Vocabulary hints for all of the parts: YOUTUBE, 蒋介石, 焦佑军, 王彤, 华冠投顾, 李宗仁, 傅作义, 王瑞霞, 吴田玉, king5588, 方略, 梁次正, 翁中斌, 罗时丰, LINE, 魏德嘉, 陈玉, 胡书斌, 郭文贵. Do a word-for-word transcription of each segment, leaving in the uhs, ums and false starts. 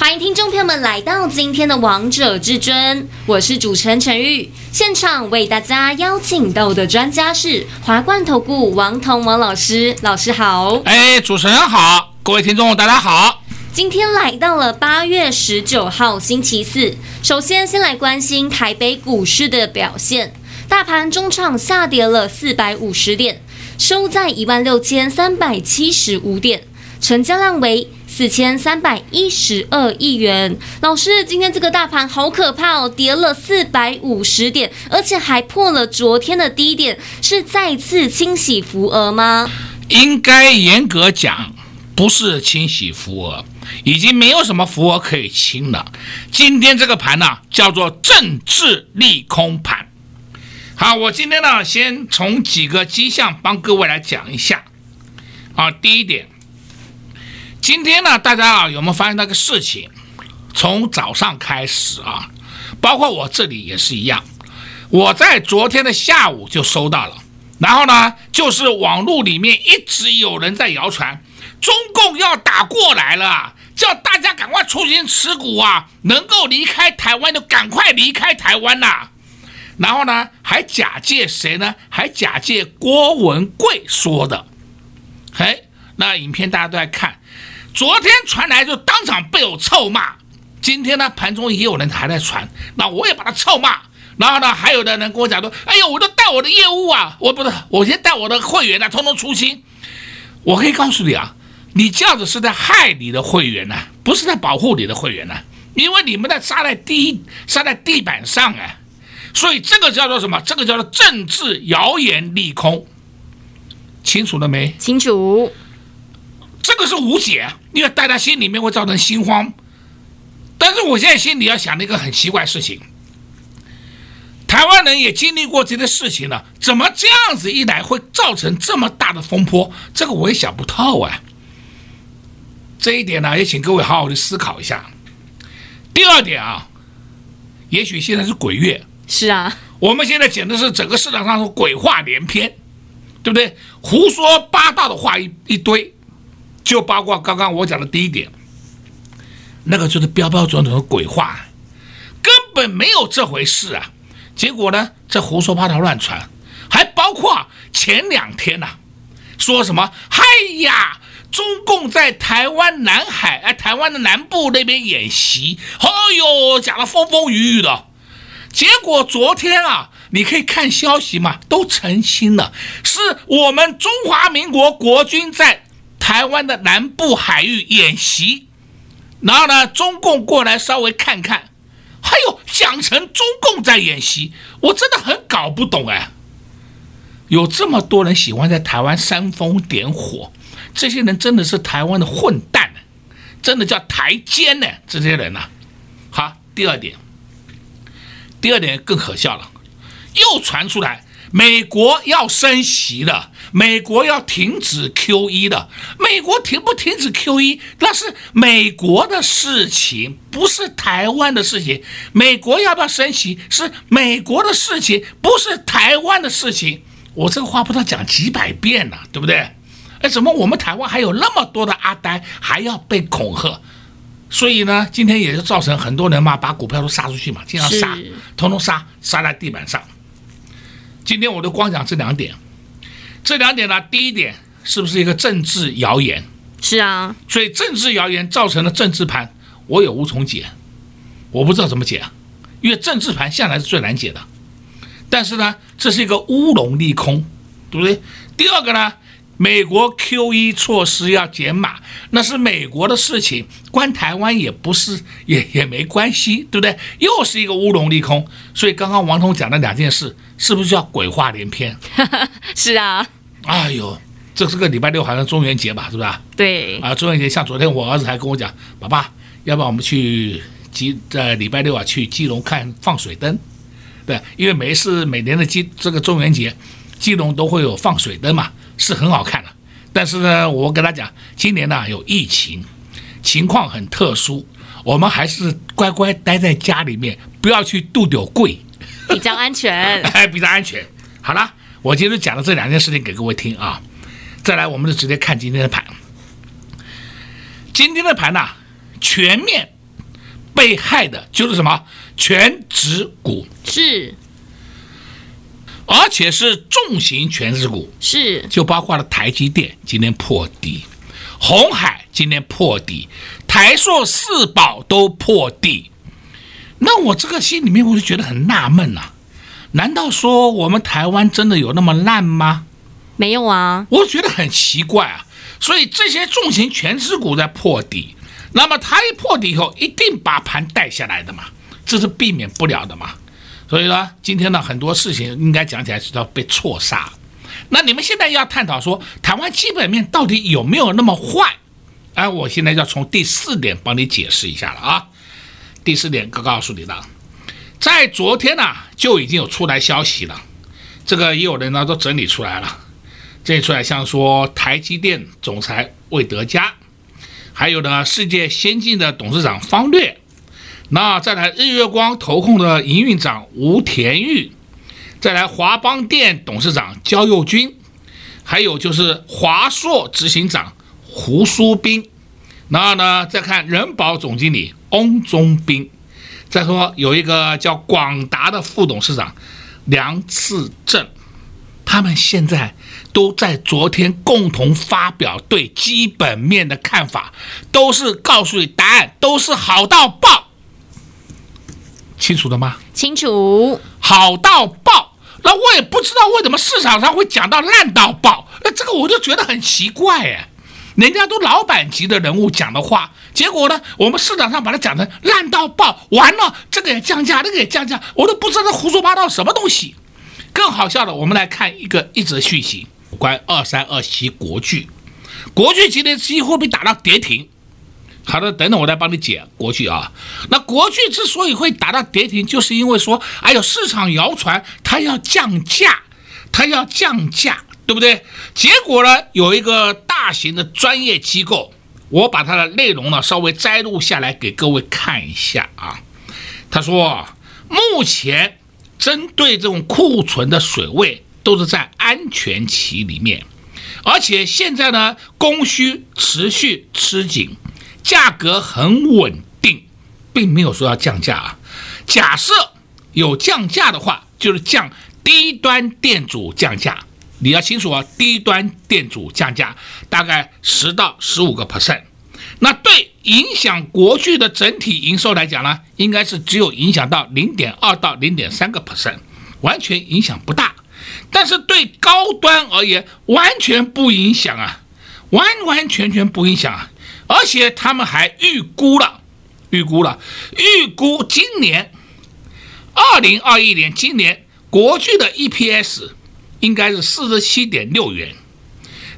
欢迎听众朋友们来到今天的《王者至尊》，我是主持人陈玉。现场为大家邀请到的专家是华冠投顾王彤王老师，老师好！哎，主持人好，各位听众大家好。今天来到了八月十九号星期四，首先先来关心台北股市的表现，大盘中场下跌了四百五十点，收在一万六千三百七十五点，成交量为四千三百一十二亿元。老师，今天这个大盘好可怕哦，跌了四百五十点，而且还破了昨天的低点，是再次清洗浮额吗？应该严格讲不是清洗浮额，已经没有什么浮额可以清了。今天这个盘呢、啊、叫做政治利空盘。好，我今天呢先从几个迹象帮各位来讲一下啊。第一点，今天呢，大家啊有没有发现那个事情？从早上开始啊，包括我这里也是一样。我在昨天的下午就收到了，然后呢，就是网络里面一直有人在谣传，中共要打过来了，叫大家赶快出行持股啊，能够离开台湾就赶快离开台湾呐、啊。然后呢，还假借谁呢？还假借郭文贵说的。哎，那影片大家都在看。昨天传来就当场被我臭骂，今天呢盘中也有人还在传，那我也把他臭骂，然后呢还有的人跟我讲说，哎呦，我都带我的业务啊，我不是，我先带我的会员啊，通通出清。我可以告诉你啊，你这样子是在害你的会员啊，不是在保护你的会员啊，因为你们在杀在地杀在地板上啊，所以这个叫做什么？这个叫做政治谣言利空，清楚了没？清楚。这个是无解，因为大家心里面会造成心慌。但是我现在心里要想的一个很奇怪的事情，台湾人也经历过这些事情了，怎么这样子一来会造成这么大的风波？这个我也想不透啊。这一点呢，也请各位好好的思考一下。第二点啊，也许现在是鬼月，是啊，我们现在简直是整个市场上是鬼话连篇，对不对？胡说八道的话 一, 一堆。就包括刚刚我讲的第一点，那个就是标标准准的鬼话，根本没有这回事啊！结果呢，这胡说八道乱传，还包括前两天呐、啊，说什么“嗨呀，中共在台湾南海，哎，台湾的南部那边演习”，哎呦，讲得风风雨雨的。结果昨天啊，你可以看消息嘛，都澄清了，是我们中华民国国军在台湾的南部海域演习，然后呢，中共过来稍微看看，哎呦，讲成中共在演习，我真的很搞不懂哎。有这么多人喜欢在台湾煽风点火，这些人真的是台湾的混蛋，真的叫台奸呢，这些人啊。好，第二点，第二点更可笑了，又传出来美国要升息了。美国要停止 Q E 的，美国停不停止 Q E 那是美国的事情，不是台湾的事情。美国要不要升息是美国的事情，不是台湾的事情。我这个话不知道讲几百遍了、啊，对不对？哎，怎么我们台湾还有那么多的阿呆还要被恐吓？所以呢，今天也就造成很多人嘛，把股票都杀出去嘛，经常杀，统统杀，杀在地板上。今天我就光讲这两点。这两点呢，第一点是不是一个政治谣言？是啊，所以政治谣言造成了政治盘，我也无从解，我不知道怎么解、啊，因为政治盘向来是最难解的。但是呢，这是一个乌龙利空，对不对？第二个呢，美国 Q E 措施要减码，那是美国的事情，关台湾也不是，也也没关系，对不对？又是一个乌龙利空，所以刚刚王彤讲的两件事，是不是叫鬼话连篇？是啊。哎呦，这是个礼拜六好像中元节吧，是吧？对。啊，中元节像昨天我儿子还跟我讲，爸爸，要不然我们去基在、呃、礼拜六啊去基隆看放水灯。对，因为每次每年的基这个中元节，基隆都会有放水灯嘛，是很好看的。但是呢，我跟他讲，今年呢有疫情，情况很特殊，我们还是乖乖待在家里面，不要去渡柳贵，比较安全，哎，比较安全。好了，我今天讲了这两件事情给各位听啊。再来，我们就直接看今天的盘。今天的盘呢、啊，全面被害的就是什么？全指股是，而且是重型全指股是，就包括了台积电今天破底，鸿海今天破底，台塑四宝都破底。那我这个心里面我就觉得很纳闷啊，难道说我们台湾真的有那么烂吗？没有啊，我觉得很奇怪啊。所以这些重型全指股在破底，那么它一破底以后一定把盘带下来的嘛，这是避免不了的嘛。所以呢，今天呢很多事情应该讲起来是要被错杀。那你们现在要探讨说台湾基本面到底有没有那么坏？哎，我现在要从第四点帮你解释一下了啊。第四点告诉你了，在昨天呢、啊、就已经有出来消息了，这个也有人呢都整理出来了。这出来像说台积电总裁魏德嘉，还有呢世界先进的董事长方略，那再来日月光投控的营运长吴田玉，再来华邦电董事长焦佑军，还有就是华硕执行长胡书斌，然后呢再看人保总经理翁中斌，再说有一个叫广达的副董事长梁次正，他们现在都在昨天共同发表对基本面的看法，都是告诉你答案，都是好到爆，清楚的吗？清楚，好到爆。那我也不知道为什么市场上会讲到烂到爆，那这个我就觉得很奇怪哎，人家都老板级的人物讲的话，结果呢，我们市场上把它讲成烂到爆，完了这个也降价，那个也降价，我都不知道胡说八道什么东西。更好笑的，我们来看一个一则讯息。关二三二七国巨，国巨今天几乎被打到跌停。好的，等等我来帮你解国巨啊。那国巨之所以会打到跌停，就是因为说，哎呦，市场谣传它要降价，它要降价，对不对？结果呢，有一个大型的专业机构，我把它的内容呢稍微摘录下来给各位看一下啊。他说，目前针对这种库存的水位，都是在安全期里面，而且现在呢供需持续吃紧，价格很稳定，并没有说要降价啊。假设有降价的话，就是降低端店主降价，你要清楚啊，低端店主降价大概百分之十到百分之十五，那对影响国巨的整体营收来讲呢，应该是只有影响到 百分之零点二到百分之零点三， 完全影响不大。但是对高端而言完全不影响啊，完完全全不影响啊！而且他们还预估了预估了预估今年二零二一年，今年国巨的 E P S 应该是 四十七点六元，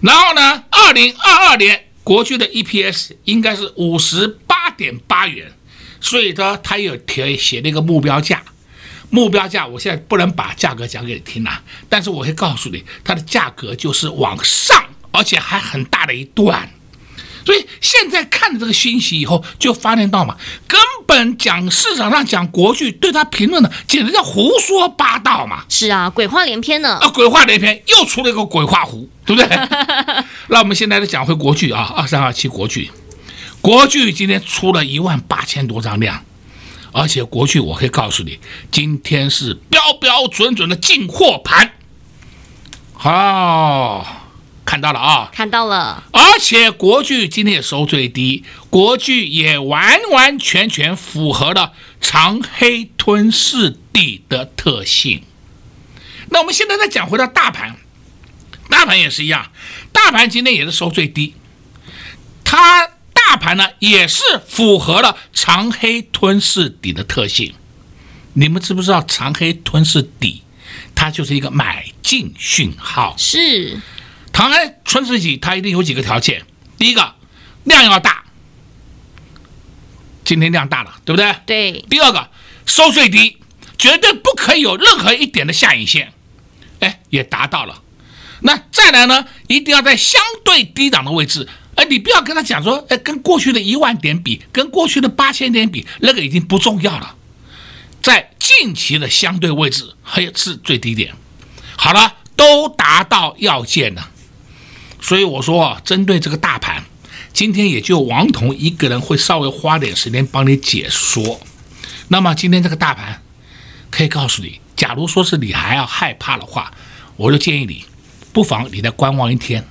然后呢二零二二年国巨的 E P S 应该是 五十八点八元，所以呢他有写了一个目标价。目标价我现在不能把价格讲给你听啊，但是我会告诉你它的价格就是往上，而且还很大的一段。所以现在看了这个讯息以后就发现到嘛，根本讲市场上讲国巨对它评论的简直叫胡说八道嘛。是啊，鬼话连篇呢、啊、鬼话连篇，又出了一个鬼话胡，对不对？那我们现在就讲回国巨啊，二三二七国巨，国巨今天出了一万八千多张量，而且国巨我可以告诉你，今天是标标准准的进货盘。好，看到了啊，看到了。而且国巨今天也收最低，国巨也完完全全符合了长黑吞噬底的特性。那我们现在再讲回到大盘，大盘也是一样，大盘今天也是收最低，它大盘呢也是符合了长黑吞噬底的特性。你们知不知道长黑吞噬底它就是一个买进讯号？是长黑吞噬底它一定有几个条件，第一个量要大，今天量大了对不对？对。第二个收最低，绝对不可以有任何一点的下影线，哎，也达到了。那再来呢，一定要在相对低档的位置，哎，你不要跟他讲说，哎，跟过去的一万点比，跟过去的八千点比，那个已经不重要了。在近期的相对位置还是最低点。好了，都达到要件了。所以我说啊，针对这个大盘，今天也就王彤一个人会稍微花点时间帮你解说。那么今天这个大盘，可以告诉你，假如说是你还要害怕的话，我就建议你，不妨你再观望一天。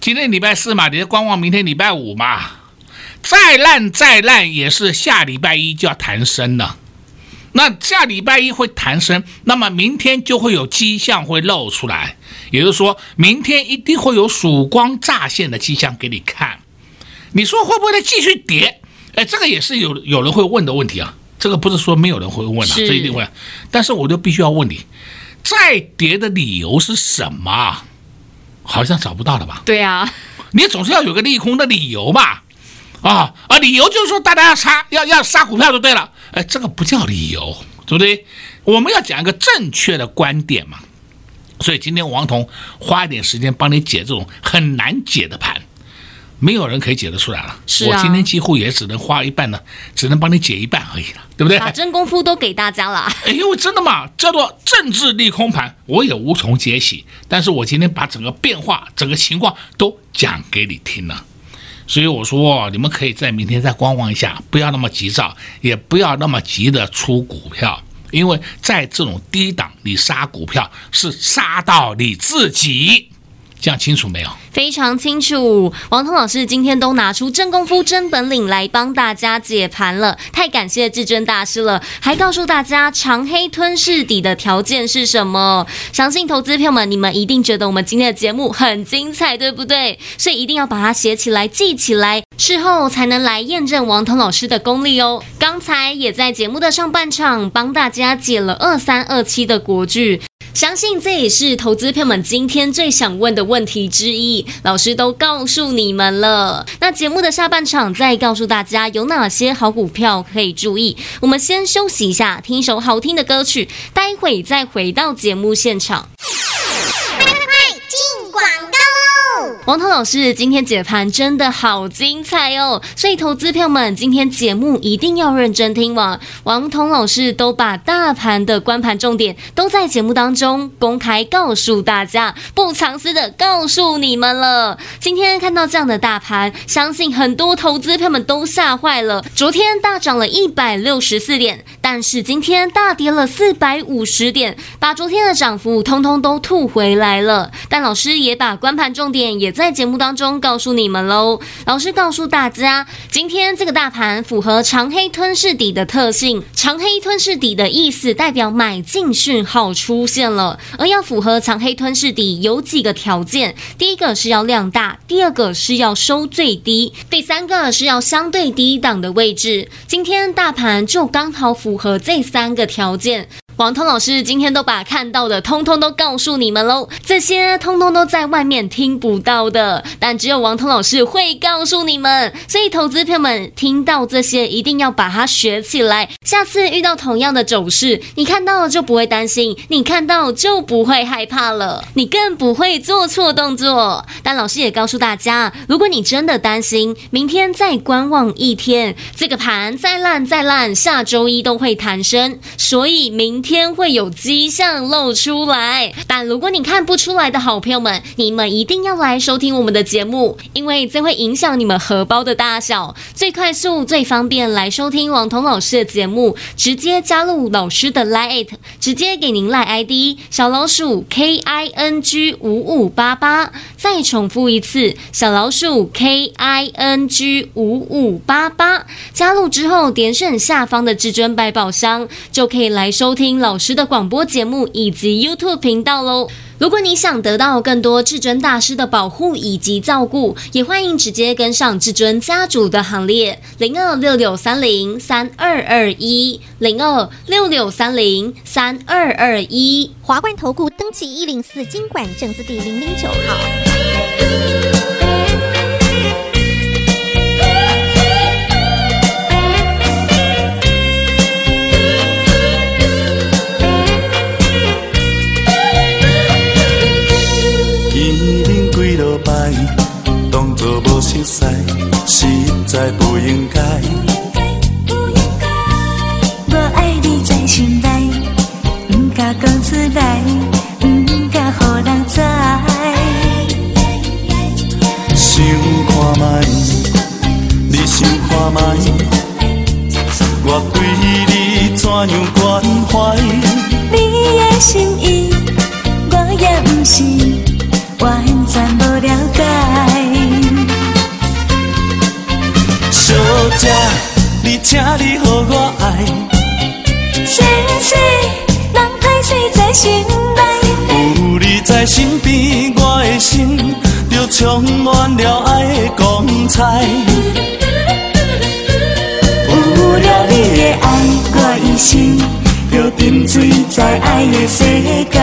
今天礼拜四嘛，你再观望明天礼拜五嘛，再烂再烂也是下礼拜一就要弹升了。那下礼拜一会弹升，那么明天就会有迹象会露出来，也就是说明天一定会有曙光乍现的迹象给你看。你说会不会再继续跌？哎，这个也是有有人会问的问题啊，这个不是说没有人会问啊，这一定会。但是我就必须要问你，再跌的理由是什么？好像找不到了吧？对啊，你总是要有个利空的理由吧？啊啊，理由就是说大家要杀，要要杀股票就对了。哎，这个不叫理由，对不对？我们要讲一个正确的观点嘛。所以今天王彤花一点时间帮你解这种很难解的盘，没有人可以解得出来了。是啊，我今天几乎也只能花一半呢，只能帮你解一半而已了，对不对？把真功夫都给大家了。哎，因为真的嘛，叫做政治利空盘，我也无从解析。但是我今天把整个变化、整个情况都讲给你听了。所以我说你们可以在明天再观望一下，不要那么急躁，也不要那么急的出股票，因为在这种低档你杀股票是杀到你自己，这样清楚没有？非常清楚，王彤老师今天都拿出真功夫真本领来帮大家解盘了，太感谢至尊大师了，还告诉大家长黑吞噬底的条件是什么。相信投资朋友们，你们一定觉得我们今天的节目很精彩，对不对？所以一定要把它写起来记起来，事后才能来验证王彤老师的功力哦。刚才也在节目的上半场帮大家解了二三二七的国巨，相信这也是投资朋友们今天最想问的问题之一，老师都告诉你们了。那节目的下半场再告诉大家有哪些好股票可以注意，我们先休息一下，听一首好听的歌曲，待会再回到节目现场。王彤老师今天解盘真的好精彩哦，所以投资票们今天节目一定要认真听完，王彤老师都把大盘的观盘重点都在节目当中公开告诉大家，不藏私的告诉你们了。今天看到这样的大盘，相信很多投资票们都吓坏了，昨天大涨了一百六十四点，但是今天大跌了四百五十点，把昨天的涨幅通通都吐回来了。但老师也把观盘重点也在节目当中告诉你们喽。老师告诉大家，今天这个大盘符合长黑吞噬底的特性，长黑吞噬底的意思代表买进讯号出现了，而要符合长黑吞噬底有几个条件，第一个是要量大，第二个是要收最低，第三个是要相对低档的位置，今天大盘就刚好符合这三个条件。王彤老师今天都把看到的通通都告诉你们喽，这些通通都在外面听不到的，但只有王彤老师会告诉你们。所以投资朋友们听到这些一定要把它学起来，下次遇到同样的走势，你看到就不会担心，你看到就不会害怕了，你更不会做错动作。但老师也告诉大家，如果你真的担心，明天再观望一天，这个盘再烂再烂下周一都会弹升，所以明天天会有迹象露出来。但如果你看不出来的好朋友们，你们一定要来收听我们的节目，因为这会影响你们荷包的大小。最快速最方便来收听王彤老师的节目，直接加入老师的 LINE， 直接给您 LINE I D 小老鼠 K I N G 五五八八， 再重复一次小老鼠 K I N G 五五八八， 加入之后点选下方的至尊百宝箱，就可以来收听老师的广播节目以及 YouTube 频道喽。如果你想得到更多至尊大师的保护以及照顾，也欢迎直接跟上至尊家族的行列，零二六六三零三二二一，零二六六三零三二二一。华冠投顾登记一零四金管证字第零零九号。在不应该，不应该，不爱你真心来，唔敢讲出来，唔敢予人知。想看卖，你想看卖，我对你怎样关怀？你的心意，我也唔是完全无了解。 小姐，你请你予我爱，先生，人歹势在心内，有你在身边，我的心就充满了爱的光彩。有了你的爱，我一生就沉醉在爱的世界。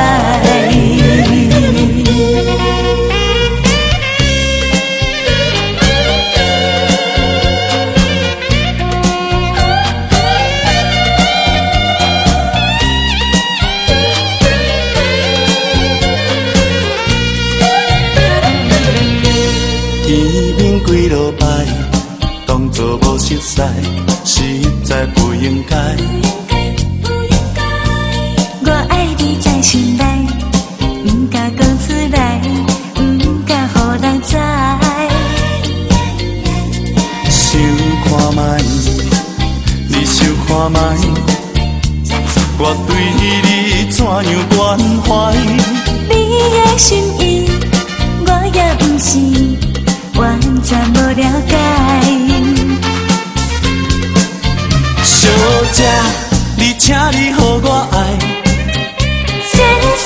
实在不应该，不应该，我爱你在心内，唔敢讲出来，唔敢予人知。想看卖，你想看卖，我对你怎样关怀？你的心意，我也不是完全无了解。 小姐，你请你予我爱，先生，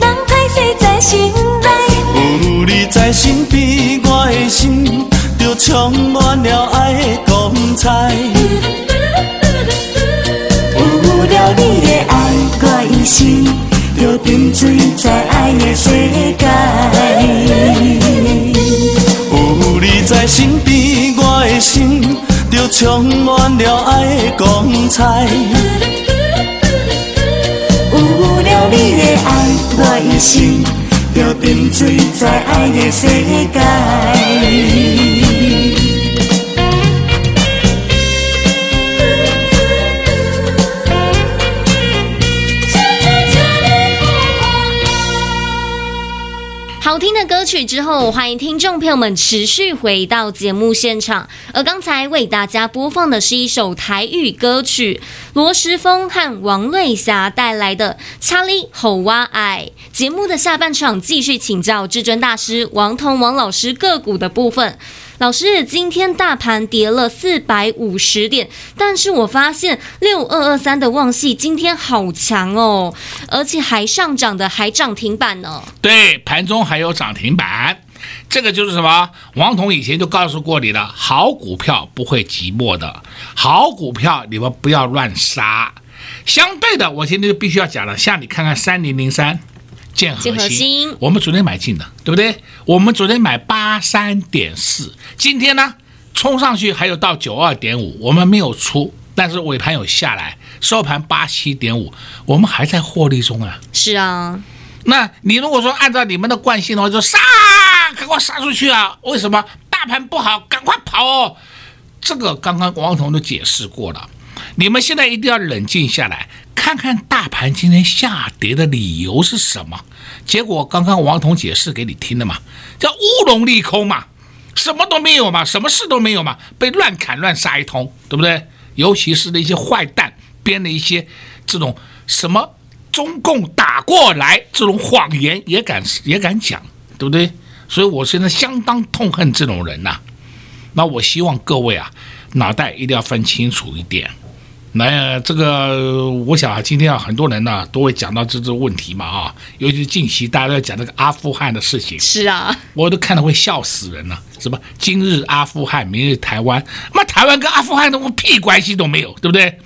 人歹势在心内，有你在身边，我的心就充满了爱的光彩。有了你的爱，我一生就沉醉在爱的世界。有你在身边，我的心。 就充满了爱的光彩。有了你的爱，我一生就沉醉在爱的世界。 好听的歌曲之后，欢迎听众朋友们持续回到节目现场。而刚才为大家播放的是一首台语歌曲，罗时丰和王瑞霞带来的《请你予我爱》。节目的下半场继续请教至尊大师王彤王老师个股的部分。 老师，今天大盘跌了四百五十点，但是我发现六二二三的旺系今天好强哦，而且还上涨的，还涨停板呢。对，盘中还有涨停板，这个就是什么？王彤以前就告诉过你了，好股票不会寂寞的，好股票你们不要乱杀。相对的，我今天就必须要讲了，像你看看三零零三。 建和兴，我们昨天买进的，对不对？我们昨天买 八十三点四， 今天呢冲上去还有到 九十二点五， 我们没有出，但是尾盘有下来，收盘 八十七点五， 我们还在获利中啊。是啊，那你如果说按照你们的惯性的话，就杀，赶快杀出去啊！为什么大盘不好，赶快跑哦？这个刚刚王彤都解释过了，你们现在一定要冷静下来。 看看大盘今天下跌的理由是什么？结果刚刚王彤解释给你听的嘛，叫乌龙利空嘛，什么都没有嘛，什么事都没有嘛，被乱砍乱杀一通，对不对？尤其是那些坏蛋编了一些这种什么中共打过来这种谎言也敢也敢讲，对不对？所以我现在相当痛恨这种人呐、啊。那我希望各位啊，脑袋一定要分清楚一点。 那这个，我想啊，今天啊，很多人呢、啊、都会讲到这这问题嘛啊，尤其是近期大家都在讲这个阿富汗的事情。是啊，我都看得会笑死人了、啊。什么今日阿富汗，明日台湾，那台湾跟阿富汗都屁关系都没有，对不对？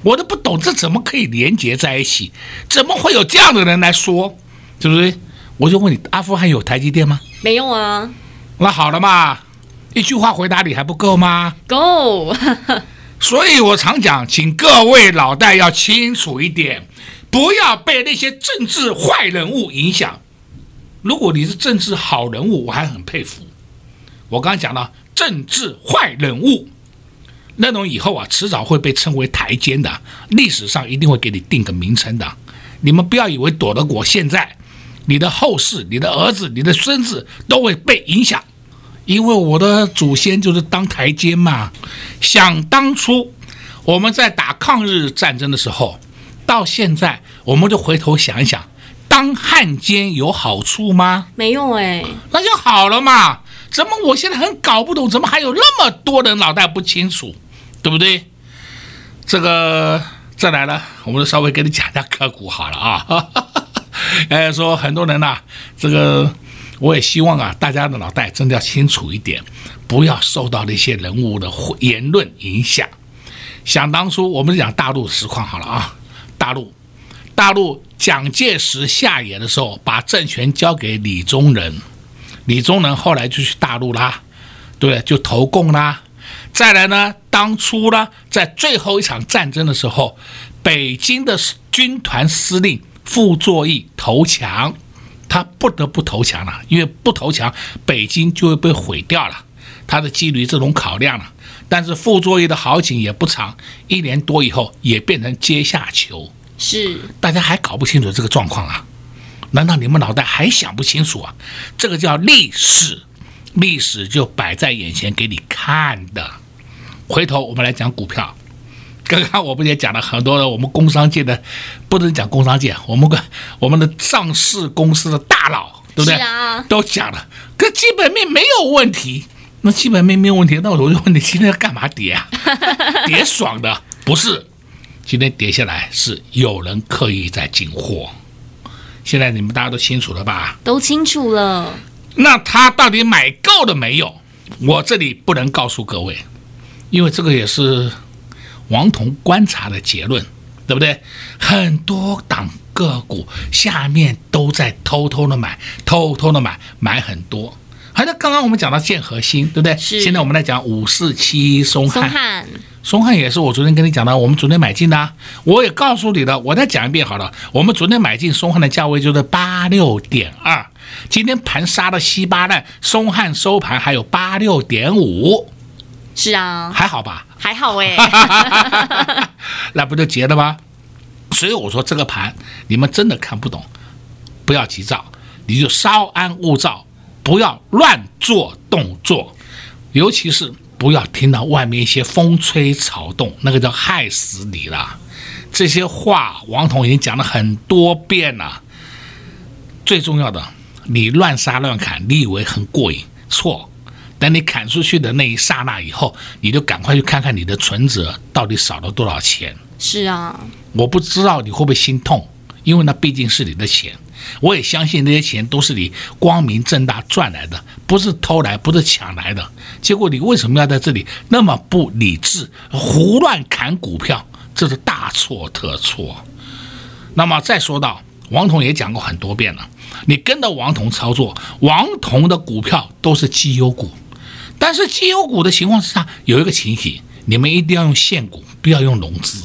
我都不懂这怎么可以连结在一起，怎么会有这样的人来说，对不对？我就问你，阿富汗有台积电吗？没有啊。那好了嘛，一句话回答你还不够吗？够。所以我常讲，请各位脑袋要清楚一点，不要被那些政治坏人物影响。如果你是政治好人物，我还很佩服。我刚刚讲了，政治坏人物，那种以后啊，迟早会被称为台奸的，历史上一定会给你定个名称的。你们不要以为躲得过现在，你的后世、你的儿子、你的孙子都会被影响，因为我的祖先就是当台奸嘛。想当初我们在打抗日战争的时候，到现在我们就回头想一想，当汉奸有好处吗？没用哎、欸，那就好了嘛。怎么我现在很搞不懂，怎么还有那么多人脑袋不清楚，对不对？这个再来了，我们就稍微给你讲一下科普好了啊。哎，说很多人呐、啊，这个我也希望啊，大家的脑袋真的要清楚一点，不要受到那些人物的言论影响。想当初我们讲大陆实况好了啊，大陆，大陆蒋介石下野的时候，把政权交给李宗仁，李宗仁后来就去大陆啦，对不对？就投共啦。再来呢，当初呢，在最后一场战争的时候，北京的军团司令傅作义投降，他不得不投降了，因为不投降，北京就会被毁掉了。他的基于这种考量了，但是傅作义的好景也不长，一年多以后也变成阶下囚。是，大家还搞不清楚这个状况啊？难道你们脑袋还想不清楚啊？这个叫历史，历史就摆在眼前给你看的。回头我们来讲股票。刚刚我们也讲了很多的我们工商界的，不能讲工商界，我们我们的上市公司的大佬，对不对？是啊，都讲了，可基本面没有问题。那基本面没有问题，那我就问你，今天干嘛跌啊？跌爽的不是，今天跌下来是有人刻意在进货。现在你们大家都清楚了吧？都清楚了。那他到底买够了没有？我这里不能告诉各位，因为这个也是王彤观察的结论，对不对？很多档个股下面都在偷偷的买，偷偷的买，买很多。还有刚刚我们讲到建和兴，对不对？现在我们来讲五四七松汉，松汉，松汉也是我昨天跟你讲的，我们昨天买进的、啊，我也告诉你的，我再讲一遍好了。我们昨天买进松汉的价位就是 八十六点二， 今天盘杀的稀巴烂，松汉收盘还有 八十六点五。是啊，还好吧？还好哎、欸，那不就结了吗？所以我说这个盘你们真的看不懂，不要急躁，你就稍安勿躁，不要乱做动作，尤其是不要听到外面一些风吹草动，那个叫害死你了。这些话王彤已经讲了很多遍了。最重要的，你乱杀乱砍，你以为很过瘾，错。等你砍出去的那一刹那以后，你就赶快去看看你的存折到底少了多少钱。是啊，我不知道你会不会心痛，因为那毕竟是你的钱。我也相信那些钱都是你光明正大赚来的，不是偷来，不是抢来的。结果你为什么要在这里那么不理智，胡乱砍股票？这是大错特错。那么再说到王彤也讲过很多遍了，你跟着王彤操作，王彤的股票都是绩优股，但是绩优股的情况之下有一个情形，你们一定要用现股，不要用融资。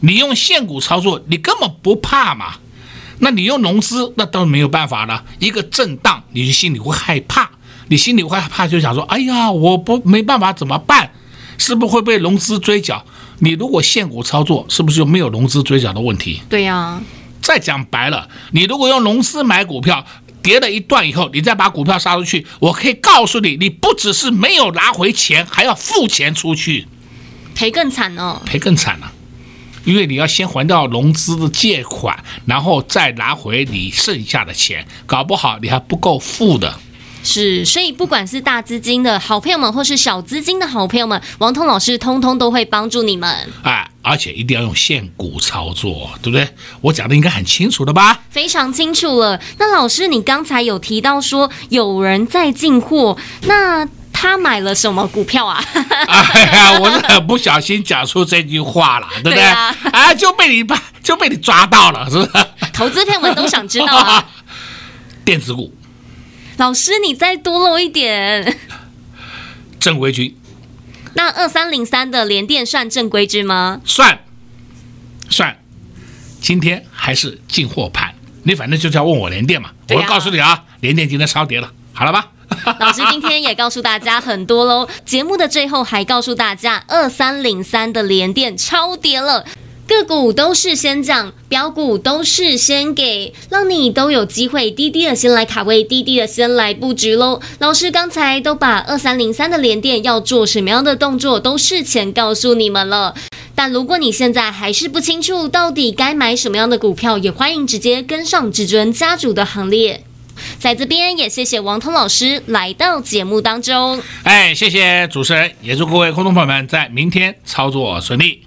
你用现股操作，你根本不怕嘛。那你用融资，那当然没有办法了。一个震荡，你心里会害怕，你心里会害怕，就想说：哎呀，我不没办法，怎么办？是不是会被融资追缴？你如果现股操作，是不是就没有融资追缴的问题？对呀、啊。再讲白了，你如果用融资买股票，跌了一段以后，你再把股票杀出去，我可以告诉你，你不只是没有拿回钱，还要付钱出去，赔更惨哦，赔更惨了、啊。因为你要先还掉融资的借款，然后再拿回你剩下的钱，搞不好你还不够付的。是，所以不管是大资金的好朋友们，或是小资金的好朋友们，王彤老师通通都会帮助你们。哎，而且一定要用现股操作，对不对？我讲的应该很清楚的吧？非常清楚了。那老师，你刚才有提到说有人在进货，那他买了什么股票啊？哎呀，我是很不小心讲出这句话了，对不对？对啊，啊就被你就被你抓到了，是不是？投资片我都想知道啊。电子股，老师你再多漏一点。正规军，那二三零三的联电算正规军吗？算，算。今天还是进货盘，你反正就是要问我联电嘛，我告诉你啊，联电今天超跌了，好了吧？老师今天也告诉大家很多喽，节目的最后还告诉大家，二三零三的联电超跌了。个股都是先涨，标股都是先给，让你都有机会低低的先来卡位，低低的先来布局喽。老师刚才都把二三零三的联电要做什么样的动作都事前告诉你们了。但如果你现在还是不清楚到底该买什么样的股票，也欢迎直接跟上至尊家族的行列。在这边也谢谢王通老师来到节目当中。哎，谢谢主持人，也祝各位观众朋友们在明天操作顺利。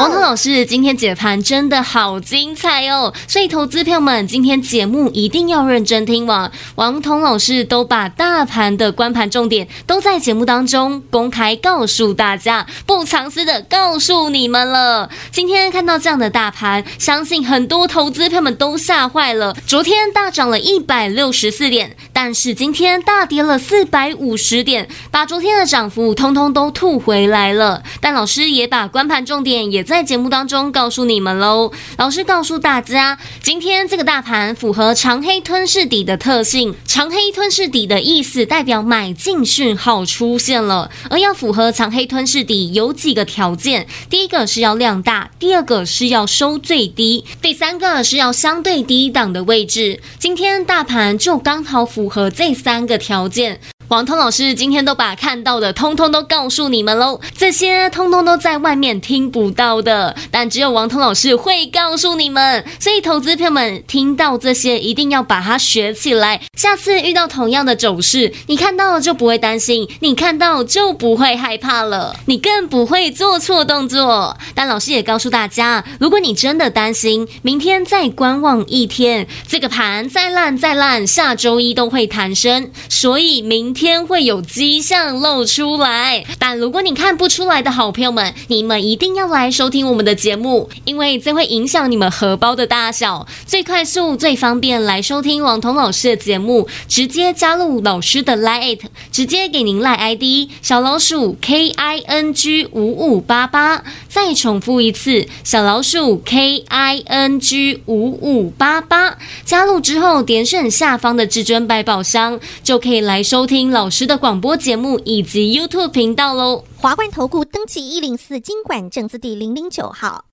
王通老师今天解盘真的好精彩哦，所以投资票们今天节目一定要认真听完，王通老师都把大盘的观盘重点都在节目当中公开告诉大家，不藏私的告诉你们了。今天看到这样的大盘，相信很多投资票们都吓坏了。昨天大涨了一百六十四点，但是今天大跌了四百五十点，把昨天的涨幅通通都吐回来了。但老师也把观盘重点也在节目当中告诉你们喽。老师告诉大家，今天这个大盘符合长黑吞噬底的特性，长黑吞噬底的意思代表买进讯号出现了，而要符合长黑吞噬底有几个条件，第一个是要量大，第二个是要收最低，第三个是要相对低档的位置。今天大盘就刚好符合这三个条件，王通老师今天都把看到的通通都告诉你们喽，这些通通都在外面听不到的，但只有王通老师会告诉你们，所以投资朋友们听到这些一定要把它学起来，下次遇到同样的走势，你看到就不会担心，你看到就不会害怕了，你更不会做错动作。但老师也告诉大家，如果你真的担心，明天再观望一天，这个盘再烂再烂，下周一都会弹升，所以明天天会有迹象露出来。但如果你看不出来的好朋友们，你们一定要来收听我们的节目，因为这会影响你们荷包的大小。最快速最方便来收听王彤老师的节目，直接加入老师的 LINE， 直接给您 LINE I D 小老鼠 K I N G 五五八八， 再重复一次小老鼠 K I N G 五五八八， 加入之后点选下方的至尊百宝箱，就可以来收听老师的广播节目以及 YouTube 频道喽。华冠投顾登记一零四金管证字第零零九号。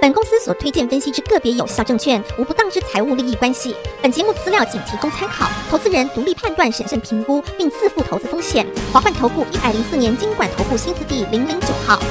本公司所推荐分析之个别有效证券，无不当之财务利益关系。本节目资料仅提供参考，投资人独立判断、审慎评估，并自负投资风险。华冠投顾一百零四年金管投顾新字第零零九号。